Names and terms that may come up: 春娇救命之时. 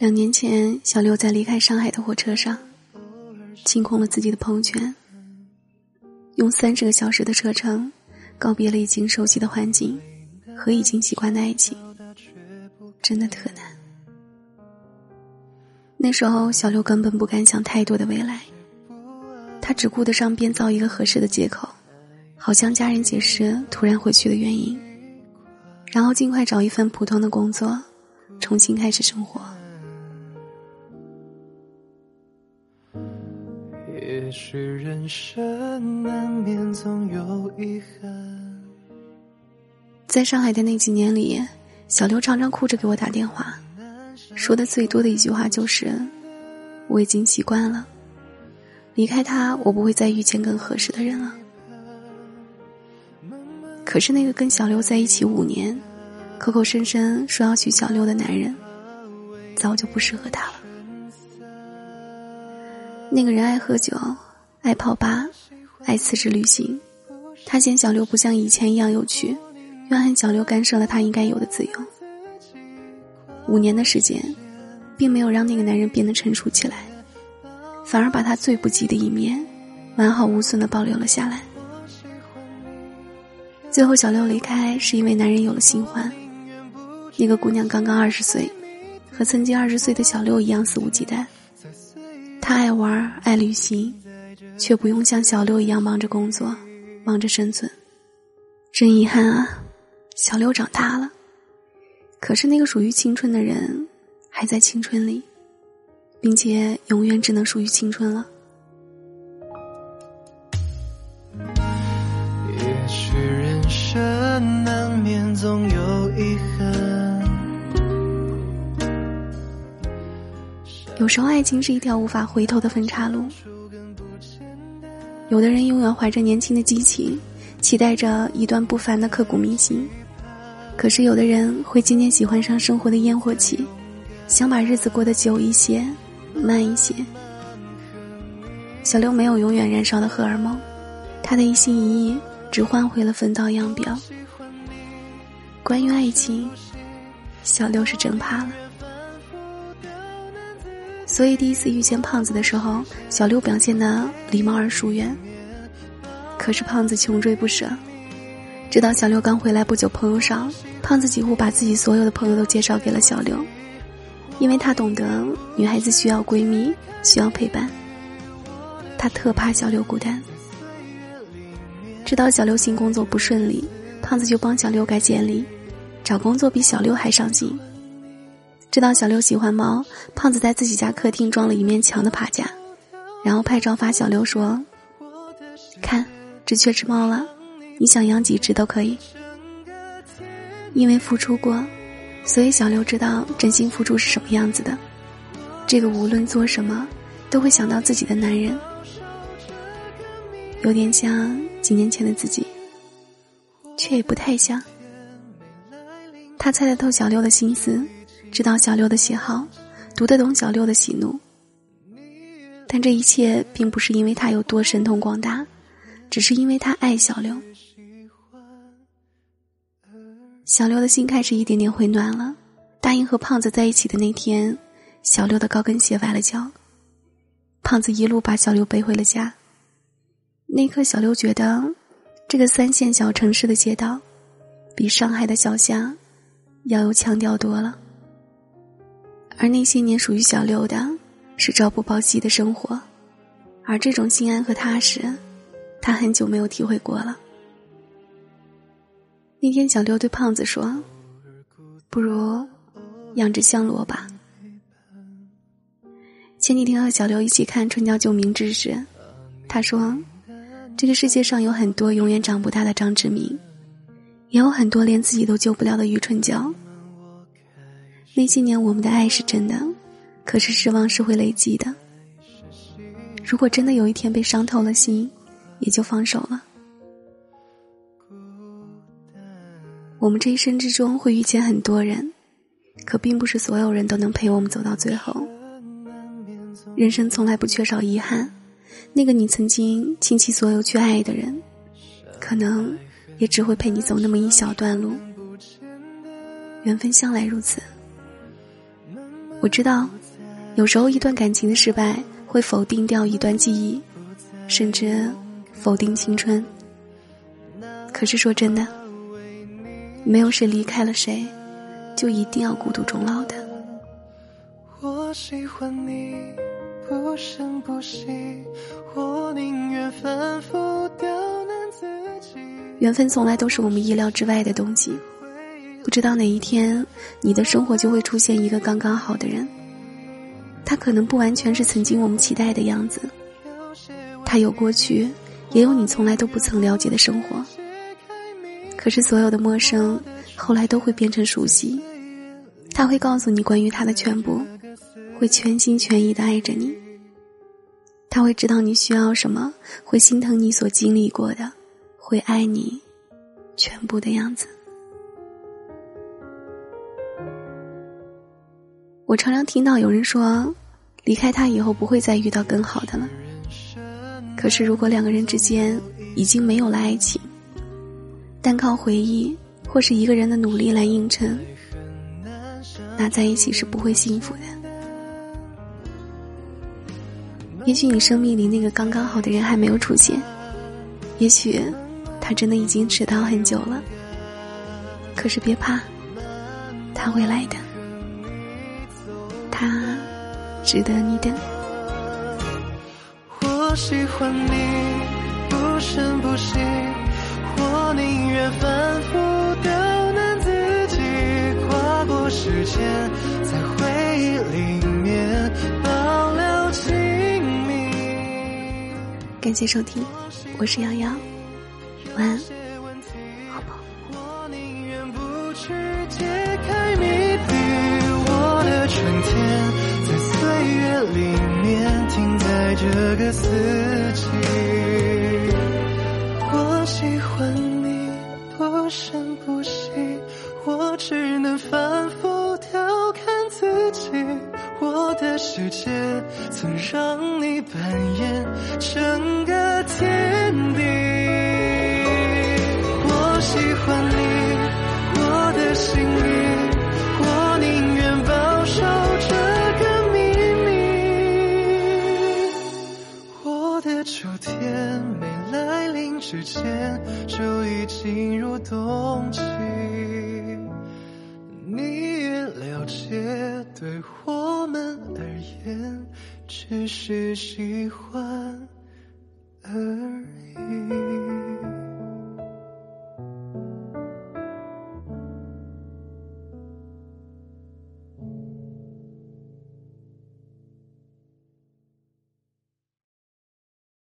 2年前，小六在离开上海的火车上，清空了自己的朋友圈，用30个小时的车程，告别了已经熟悉的环境和已经习惯的爱情，真的特难。那时候，小六根本不敢想太多的未来，他只顾得上编造一个合适的借口，好向家人解释突然回去的原因，然后尽快找一份普通的工作，重新开始生活。也许人生难免总有遗憾。在上海的那几年里，小刘常常哭着给我打电话，说的最多的一句话就是：“我已经习惯了，离开他，我不会再遇见更合适的人了。”可是那个跟小刘在一起5年，口口声声说要娶小六的男人，早就不适合他了。那个人爱喝酒，爱泡吧，爱辞职旅行。他嫌小六不像以前一样有趣，怨恨小六干涉了他应该有的自由。5年的时间，并没有让那个男人变得成熟起来，反而把他最不羁的一面，完好无损地保留了下来。最后，小六离开是因为男人有了新欢。那个姑娘刚刚20岁，和曾经20岁的小六一样肆无忌惮。他爱玩，爱旅行，却不用像小六一样忙着工作，忙着生存。真遗憾啊，小六长大了，可是那个属于青春的人还在青春里，并且永远只能属于青春了。也许人生难免总有遗憾。有时候爱情是一条无法回头的分岔路，有的人永远怀着年轻的激情，期待着一段不凡的刻骨铭心，可是有的人会渐渐喜欢上生活的烟火气，想把日子过得久一些，慢一些。小六没有永远燃烧的荷尔蒙，他的一心一意只换回了分道扬镳。关于爱情，小六是真怕了。所以第一次遇见胖子的时候，小六表现得礼貌而疏远，可是胖子穷追不舍。直到小六刚回来不久，朋友少，胖子几乎把自己所有的朋友都介绍给了小六，因为他懂得女孩子需要闺蜜，需要陪伴。他特怕小六孤单。直到小六新工作不顺利，胖子就帮小六改简历，找工作比小六还上心。知道小六喜欢猫，胖子在自己家客厅装了一面墙的爬架，然后拍照发小六说：“看，这缺只猫了，你想养几只都可以。”因为付出过，所以小六知道真心付出是什么样子的。这个无论做什么都会想到自己的男人，有点像几年前的自己，却也不太像。他猜得透小六的心思，知道小六的喜好，读得懂小六的喜怒，但这一切并不是因为他有多神通广大，只是因为他爱小六。小六的心开始一点点回暖了。答应和胖子在一起的那天，小六的高跟鞋崴了脚，胖子一路把小六背回了家。那一刻，小六觉得这个3线小城市的街道比上海的小巷要有腔调多了，而那些年属于小六的是朝不保夕的生活，而这种心安和踏实，他很久没有体会过了。那天小六对胖子说：“不如养只香螺吧。”前几天和小六一起看《春娇救命之时》，他说：“这个世界上有很多永远长不大的张志明，也有很多连自己都救不了的余春娇。”那些年我们的爱是真的，可是失望是会累积的。如果真的有一天被伤透了心，也就放手了。我们这一生之中会遇见很多人，可并不是所有人都能陪我们走到最后。人生从来不缺少遗憾，那个你曾经倾其所有去爱的人，可能也只会陪你走那么一小段路。缘分向来如此。我知道，有时候一段感情的失败会否定掉一段记忆，甚至否定青春。可是说真的，没有谁离开了谁就一定要孤独终老的。我喜欢你不声不息，我宁愿反复刁难自己。缘分从来都是我们意料之外的东西，不知道哪一天你的生活就会出现一个刚刚好的人，他可能不完全是曾经我们期待的样子，他有过去，也有你从来都不曾了解的生活。可是所有的陌生后来都会变成熟悉，他会告诉你关于他的全部，会全心全意地爱着你，他会知道你需要什么，会心疼你所经历过的，会爱你全部的样子。我常常听到有人说，离开他以后不会再遇到更好的了。可是如果两个人之间已经没有了爱情，单靠回忆或是一个人的努力来映衬，那在一起是不会幸福的。也许你生命里那个刚刚好的人还没有出现，也许他真的已经迟到很久了，可是别怕，他会来的，他值得你等。我喜欢你不声不息，我宁愿反复刁难自己，跨过时间在回忆里面保留亲密。感谢收听，我是瑶瑶，晚安，好不好？我宁愿不去解开谜底，我的春天在岁月里面停在这个四季。喜欢你不声不息，我只能反复调侃自己，我的世界曾让你扮演整个天地。我喜欢你，我的心意，我宁愿保守这个秘密。我的秋天没来临之前就已进入冬季，你也了解，对我们而言只是喜欢而已。